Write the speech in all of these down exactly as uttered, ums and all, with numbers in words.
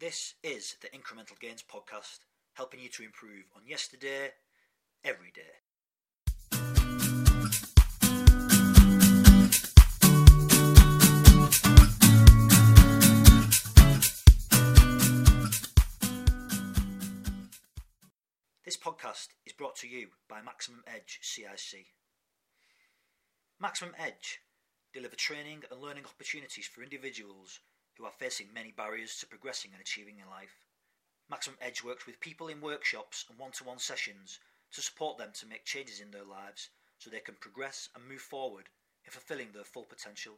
This is the Incremental Gains Podcast, helping you to improve on yesterday, every day. This podcast is brought to you by Maximum Edge C I C. Maximum Edge deliver training and learning opportunities for individuals who are facing many barriers to progressing and achieving in life. Maximum Edge works with people in workshops and one-to-one sessions to support them to make changes in their lives so they can progress and move forward in fulfilling their full potential.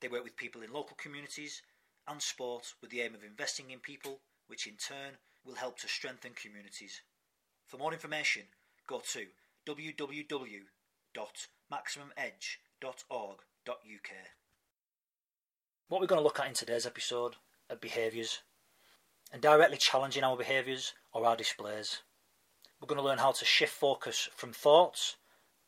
They work with people in local communities and sport with the aim of investing in people, which in turn will help to strengthen communities. For more information, go to w w w dot maximum edge dot org dot u k. What we're going to look at in today's episode are behaviours, and directly challenging our behaviours or our displays. We're going to learn how to shift focus from thoughts.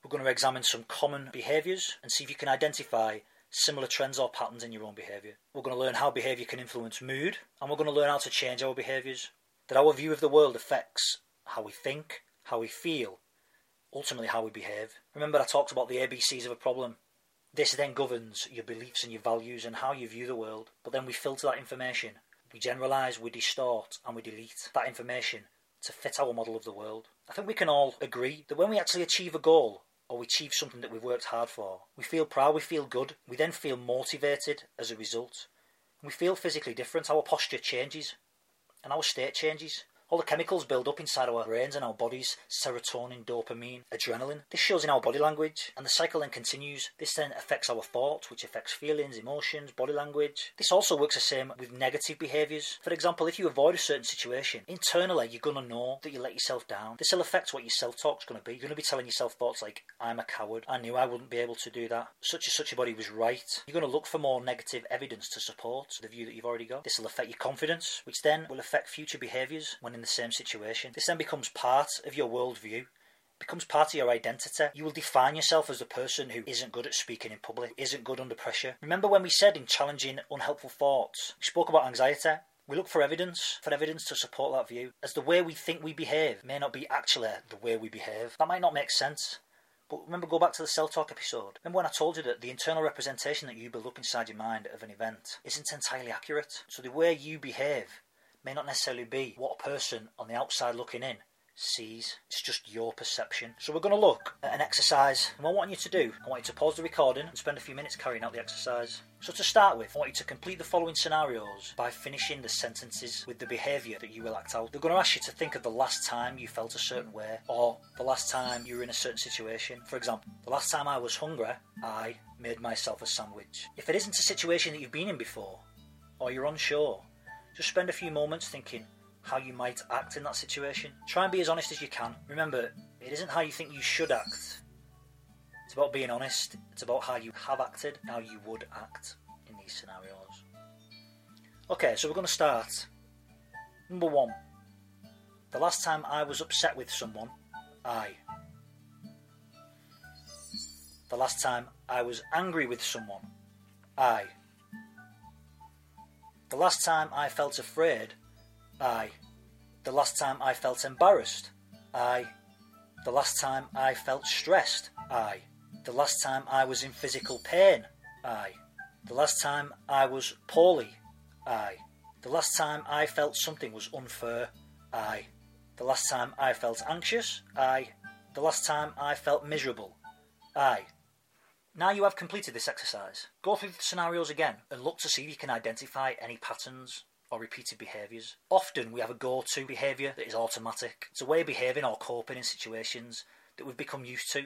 We're going to examine some common behaviours and see if you can identify similar trends or patterns in your own behaviour. We're going to learn how behaviour can influence mood, and we're going to learn how to change our behaviours, that our view of the world affects how we think, how we feel, ultimately how we behave. Remember I talked about the A B Cs of a problem. This then governs your beliefs and your values and how you view the world, but then we filter that information. We generalise, we distort, and we delete that information to fit our model of the world. I think we can all agree that when we actually achieve a goal or we achieve something that we've worked hard for, we feel proud, we feel good, we then feel motivated as a result. We feel physically different, our posture changes and our state changes. All the chemicals build up inside our brains and our bodies, serotonin, dopamine, adrenaline. This shows in our body language, and the cycle then continues. This then affects our thoughts, which affects feelings, emotions, body language. This also works the same with negative behaviours. For example, if you avoid a certain situation, internally you're going to know that you let yourself down. This will affect what your self-talk's going to be. You're going to be telling yourself thoughts like, I'm a coward, I knew I wouldn't be able to do that, such and such a body was right. You're going to look for more negative evidence to support the view that you've already got. This will affect your confidence, which then will affect future behaviours when in the same situation. This then becomes part of your worldview, becomes part of your identity. You will define yourself as the person who isn't good at speaking in public, isn't good under pressure. Remember when we said in challenging unhelpful thoughts, we spoke about anxiety. We look for evidence, for evidence to support that view, as the way we think we behave may not be actually the way we behave. That might not make sense. But remember, go back to the self-talk episode. Remember when I told you that the internal representation that you build up inside your mind of an event isn't entirely accurate. So the way you behave may not necessarily be what a person on the outside looking in sees. It's just your perception. So we're going to look at an exercise. And what I want you to do, I want you to pause the recording and spend a few minutes carrying out the exercise. So to start with, I want you to complete the following scenarios by finishing the sentences with the behaviour that you will act out. They're going to ask you to think of the last time you felt a certain way, or the last time you were in a certain situation. For example, the last time I was hungry, I made myself a sandwich. If it isn't a situation that you've been in before, or you're unsure, just spend a few moments thinking how you might act in that situation. Try and be as honest as you can. Remember, it isn't how you think you should act. It's about being honest. It's about how you have acted, how you would act in these scenarios. Okay, so we're going to start. Number one. The last time I was upset with someone, I. The last time I was angry with someone, I. The last time I felt afraid, I. The last time I felt embarrassed, I. The last time I felt stressed, I. The last time I was in physical pain, I. The last time I was poorly, I. The last time I felt something was unfair, I. The last time I felt anxious, I. The last time I felt miserable, I. Now you have completed this exercise, go through the scenarios again and look to see if you can identify any patterns or repeated behaviours. Often we have a go-to behaviour that is automatic. It's a way of behaving or coping in situations that we've become used to.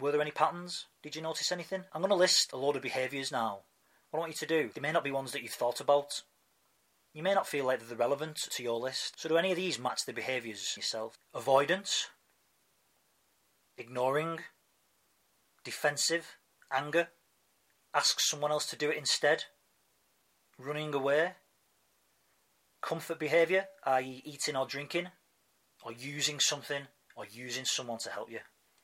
Were there any patterns? Did you notice anything? I'm going to list a load of behaviours now. What I want you to do, they may not be ones that you've thought about. You may not feel like they're relevant to your list. So do any of these match the behaviours yourself? Avoidance, ignoring, defensive, anger, ask someone else to do it instead, running away, comfort behaviour, that is eating or drinking, or using something, or using someone to help you.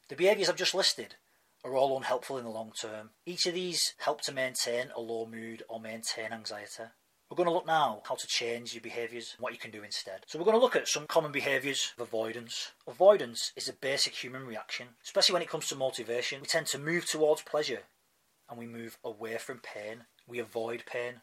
The behaviours I've just listed are all unhelpful in the long term. Each of these help to maintain a low mood or maintain anxiety. We're going to look now how to change your behaviours and what you can do instead. So we're going to look at some common behaviours of avoidance. Avoidance is a basic human reaction, especially when it comes to motivation. We tend to move towards pleasure and we move away from pain. We avoid pain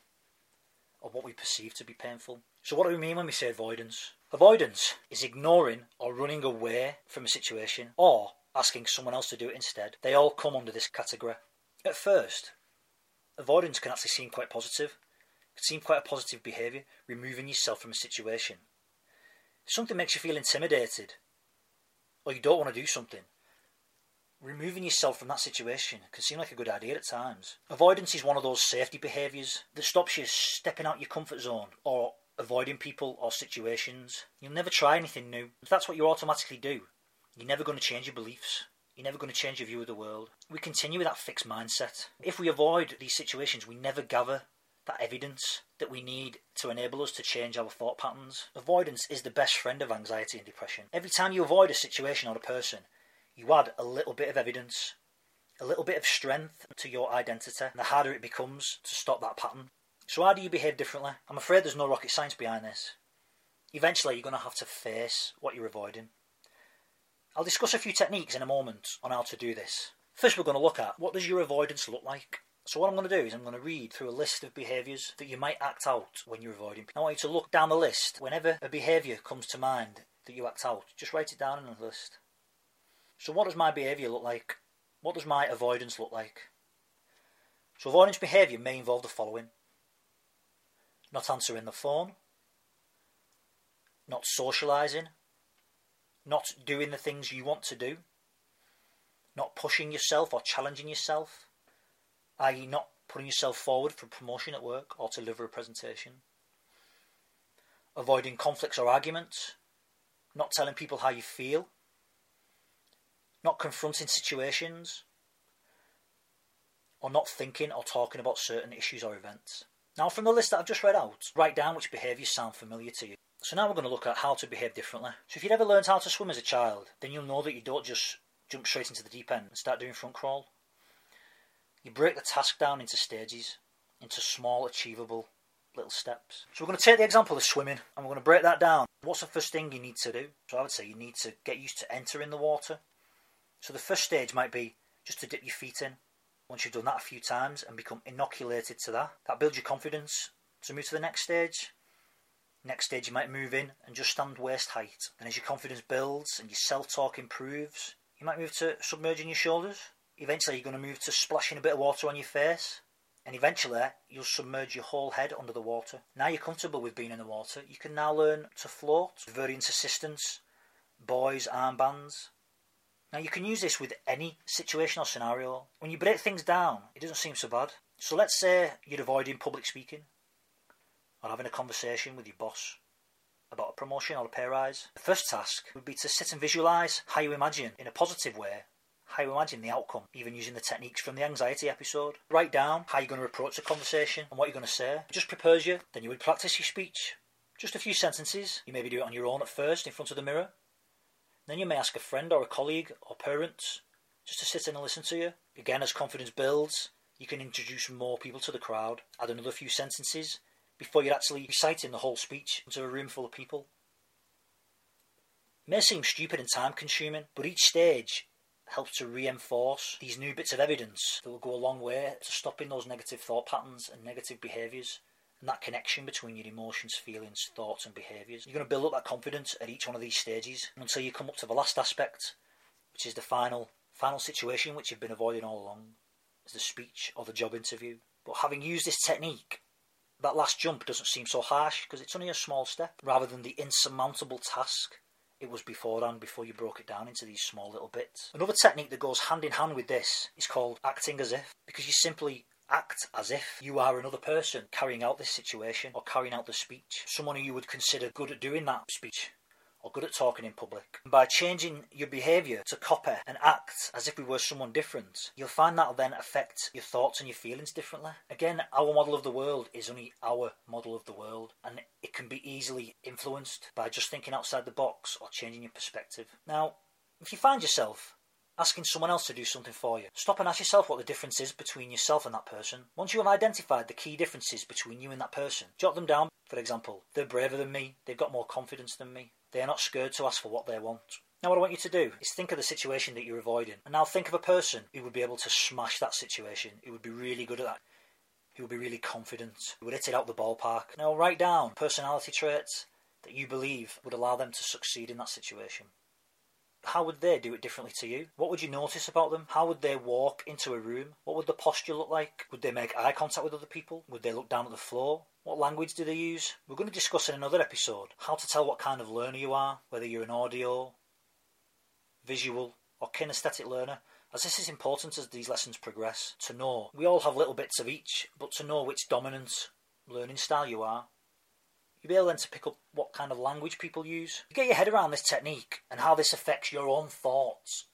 or what we perceive to be painful. So what do we mean when we say avoidance? Avoidance is ignoring or running away from a situation or asking someone else to do it instead. They all come under this category. At first, avoidance can actually seem quite positive. It seemed quite a positive behaviour, removing yourself from a situation. If something makes you feel intimidated, or you don't want to do something, removing yourself from that situation can seem like a good idea at times. Avoidance is one of those safety behaviours that stops you stepping out your comfort zone, or avoiding people or situations. You'll never try anything new. If that's what you automatically do, you're never going to change your beliefs. You're never going to change your view of the world. We continue with that fixed mindset. If we avoid these situations, we never gather that evidence that we need to enable us to change our thought patterns. Avoidance is the best friend of anxiety and depression. Every time you avoid a situation or a person, you add a little bit of evidence, a little bit of strength to your identity, and the harder it becomes to stop that pattern. So how do you behave differently? I'm afraid there's no rocket science behind this. Eventually you're going to have to face what you're avoiding. I'll discuss a few techniques in a moment on how to do this. First we're going to look at, what does your avoidance look like? So what I'm going to do is I'm going to read through a list of behaviours that you might act out when you're avoiding people. I want you to look down the list. Whenever a behaviour comes to mind that you act out, just write it down in a list. So what does my behaviour look like? What does my avoidance look like? So avoidance behaviour may involve the following. Not answering the phone. Not socialising. Not doing the things you want to do. Not pushing yourself or challenging yourself. that is not putting yourself forward for promotion at work or to deliver a presentation. Avoiding conflicts or arguments. Not telling people how you feel. Not confronting situations. Or not thinking or talking about certain issues or events. Now from the list that I've just read out, write down which behaviours sound familiar to you. So now we're going to look at how to behave differently. So if you'd ever learned how to swim as a child, then you'll know that you don't just jump straight into the deep end and start doing front crawl. You break the task down into stages, into small, achievable little steps. So we're going to take the example of swimming and we're going to break that down. What's the first thing you need to do? So I would say you need to get used to entering the water. So the first stage might be just to dip your feet in. Once you've done that a few times and become inoculated to that, that builds your confidence to move to the next stage. Next stage you might move in and just stand waist height. Then as your confidence builds and your self-talk improves, you might move to submerging your shoulders. Eventually you're going to move to splashing a bit of water on your face, and eventually you'll submerge your whole head under the water. Now you're comfortable with being in the water, you can now learn to float, variance assistance, buoys, armbands. Now you can use this with any situation or scenario. When you break things down, it doesn't seem so bad. So let's say you're avoiding public speaking or having a conversation with your boss about a promotion or a pay rise. The first task would be to sit and visualise how you imagine in a positive way how you imagine the outcome, even using the techniques from the anxiety episode. Write down how you're going to approach the conversation and what you're going to say. It just prepares you. Then you would practice your speech. Just a few sentences. You maybe do it on your own at first in front of the mirror. Then you may ask a friend or a colleague or parents just to sit in and listen to you. Again, as confidence builds, you can introduce more people to the crowd. Add another few sentences before you're actually reciting the whole speech into a room full of people. It may seem stupid and time-consuming, but each stage helps to reinforce these new bits of evidence that will go a long way to stopping those negative thought patterns and negative behaviours, and that connection between your emotions, feelings, thoughts and behaviours. You're going to build up that confidence at each one of these stages until you come up to the last aspect, which is the final final situation which you've been avoiding all along, is the speech or the job interview. But having used this technique, that last jump doesn't seem so harsh because it's only a small step rather than the insurmountable task it was beforehand, before you broke it down into these small little bits. Another technique that goes hand in hand with this is called acting as if, because you simply act as if you are another person carrying out this situation or carrying out the speech, someone who you would consider good at doing that speech or good at talking in public. And by changing your behaviour to copy and act as if we were someone different, you'll find that will then affect your thoughts and your feelings differently. Again, our model of the world is only our model of the world, and it can be easily influenced by just thinking outside the box or changing your perspective. Now, if you find yourself asking someone else to do something for you. Stop and ask yourself what the difference is between yourself and that person. Once you have identified the key differences between you and that person, jot them down. For example, they're braver than me, they've got more confidence than me, they're not scared to ask for what they want. Now what I want you to do is think of the situation that you're avoiding, and now think of a person who would be able to smash that situation, who would be really good at that, who would be really confident, who would hit it out the ballpark. Now write down personality traits that you believe would allow them to succeed in that situation. How would they do it differently to you? What would you notice about them? How would they walk into a room? What would the posture look like? Would they make eye contact with other people? Would they look down at the floor? What language do they use? We're going to discuss in another episode how to tell what kind of learner you are, whether you're an audio, visual or kinesthetic learner, as this is important as these lessons progress, to know. We all have little bits of each, but to know which dominant learning style you are. You'll be able then to pick up what kind of language people use. You get your head around this technique and how this affects your own thoughts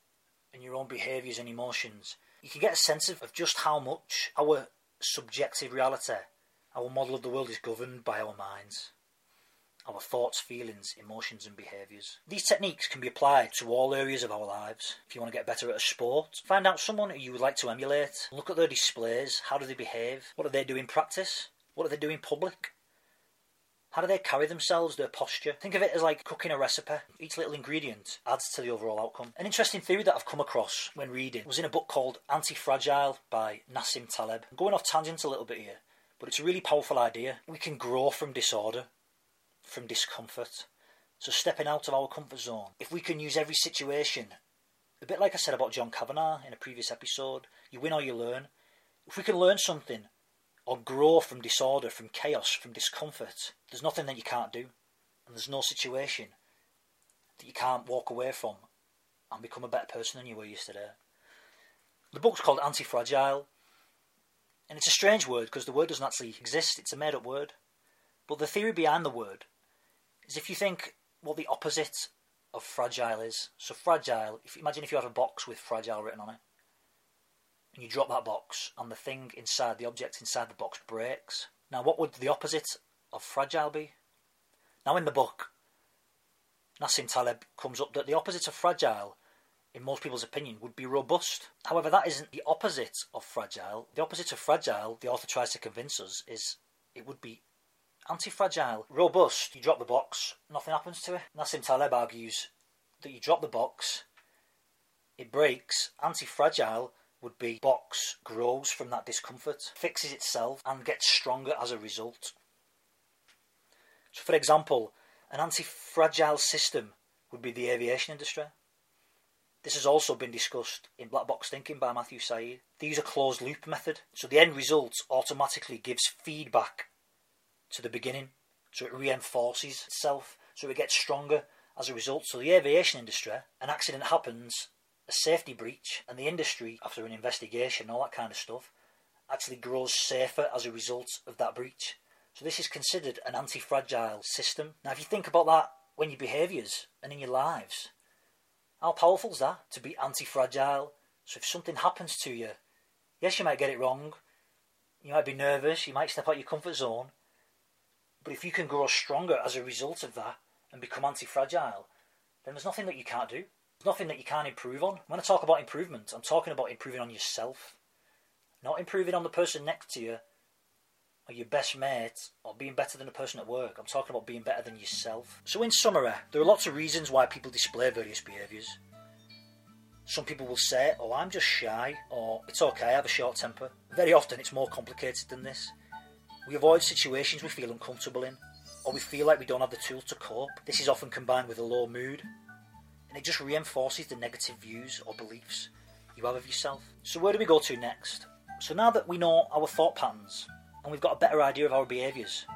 and your own behaviours and emotions. You can get a sense of, of just how much our subjective reality, our model of the world, is governed by our minds. Our thoughts, feelings, emotions and behaviours. These techniques can be applied to all areas of our lives. If you want to get better at a sport, find out someone who you would like to emulate. Look at their displays. How do they behave? What do they do in practice? What do they do in public? How do they carry themselves, their posture? Think of it as like cooking a recipe. Each little ingredient adds to the overall outcome. An interesting theory that I've come across when reading was in a book called Anti-Fragile by Nassim Taleb. I'm going off tangent a little bit here, but it's a really powerful idea. We can grow from disorder, from discomfort. So stepping out of our comfort zone. If we can use every situation, a bit like I said about John Kavanagh in a previous episode, you win or you learn. If we can learn something, or grow from disorder, from chaos, from discomfort, there's nothing that you can't do, and there's no situation that you can't walk away from and become a better person than you were yesterday. The book's called Anti-Fragile, and it's a strange word because the word doesn't actually exist, it's a made up word, but the theory behind the word is if you think what the opposite of fragile is. So fragile, if imagine if you had a box with fragile written on it, and you drop that box and the thing inside, the object inside the box, breaks. Now what would the opposite of fragile be? Now in the book, Nassim Taleb comes up that the opposite of fragile, in most people's opinion, would be robust. However, that isn't the opposite of fragile. The opposite of fragile, the author tries to convince us, is it would be anti-fragile. Robust, you drop the box, nothing happens to it. Nassim Taleb argues that you drop the box, it breaks. Anti-fragile would be box grows from that discomfort, fixes itself and gets stronger as a result. So for example, an anti-fragile system would be the aviation industry. This has also been discussed in Black Box Thinking by Matthew Syed. They use a closed loop method, so the end result automatically gives feedback to the beginning, so it reinforces itself, so it gets stronger as a result. So the aviation industry, an accident happens, a safety breach, and the industry, after an investigation, all that kind of stuff, actually grows safer as a result of that breach. So this is considered an anti-fragile system. Now if you think about that when your behaviours and in your lives, how powerful is that to be anti-fragile? So if something happens to you, yes, you might get it wrong, you might be nervous, you might step out your comfort zone, but if you can grow stronger as a result of that and become anti-fragile, then there's nothing that you can't do. Nothing that you can't improve on. When I talk about improvement, I'm talking about improving on yourself, not improving on the person next to you or your best mate or being better than the person at work. I'm talking about being better than yourself. So in summary, there are lots of reasons why people display various behaviours. Some people will say, oh, I'm just shy, or it's okay, I have a short temper. Very often it's more complicated than this. We avoid situations we feel uncomfortable in, or we feel like we don't have the tools to cope. This is often combined with a low mood, and it just reinforces the negative views or beliefs you have of yourself. So where do we go to next? So now that we know our thought patterns and we've got a better idea of our behaviours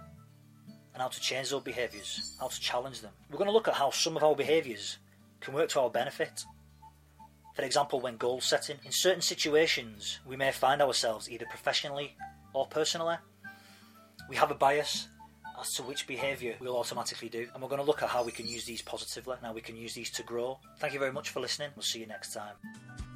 and how to change those behaviours, how to challenge them, we're going to look at how some of our behaviours can work to our benefit. For example, when goal setting. In certain situations, we may find ourselves either professionally or personally. We have a bias as to which behaviour we'll automatically do, and we're going to look at how we can use these positively and how we can use these to grow. Thank you very much for listening. We'll see you next time.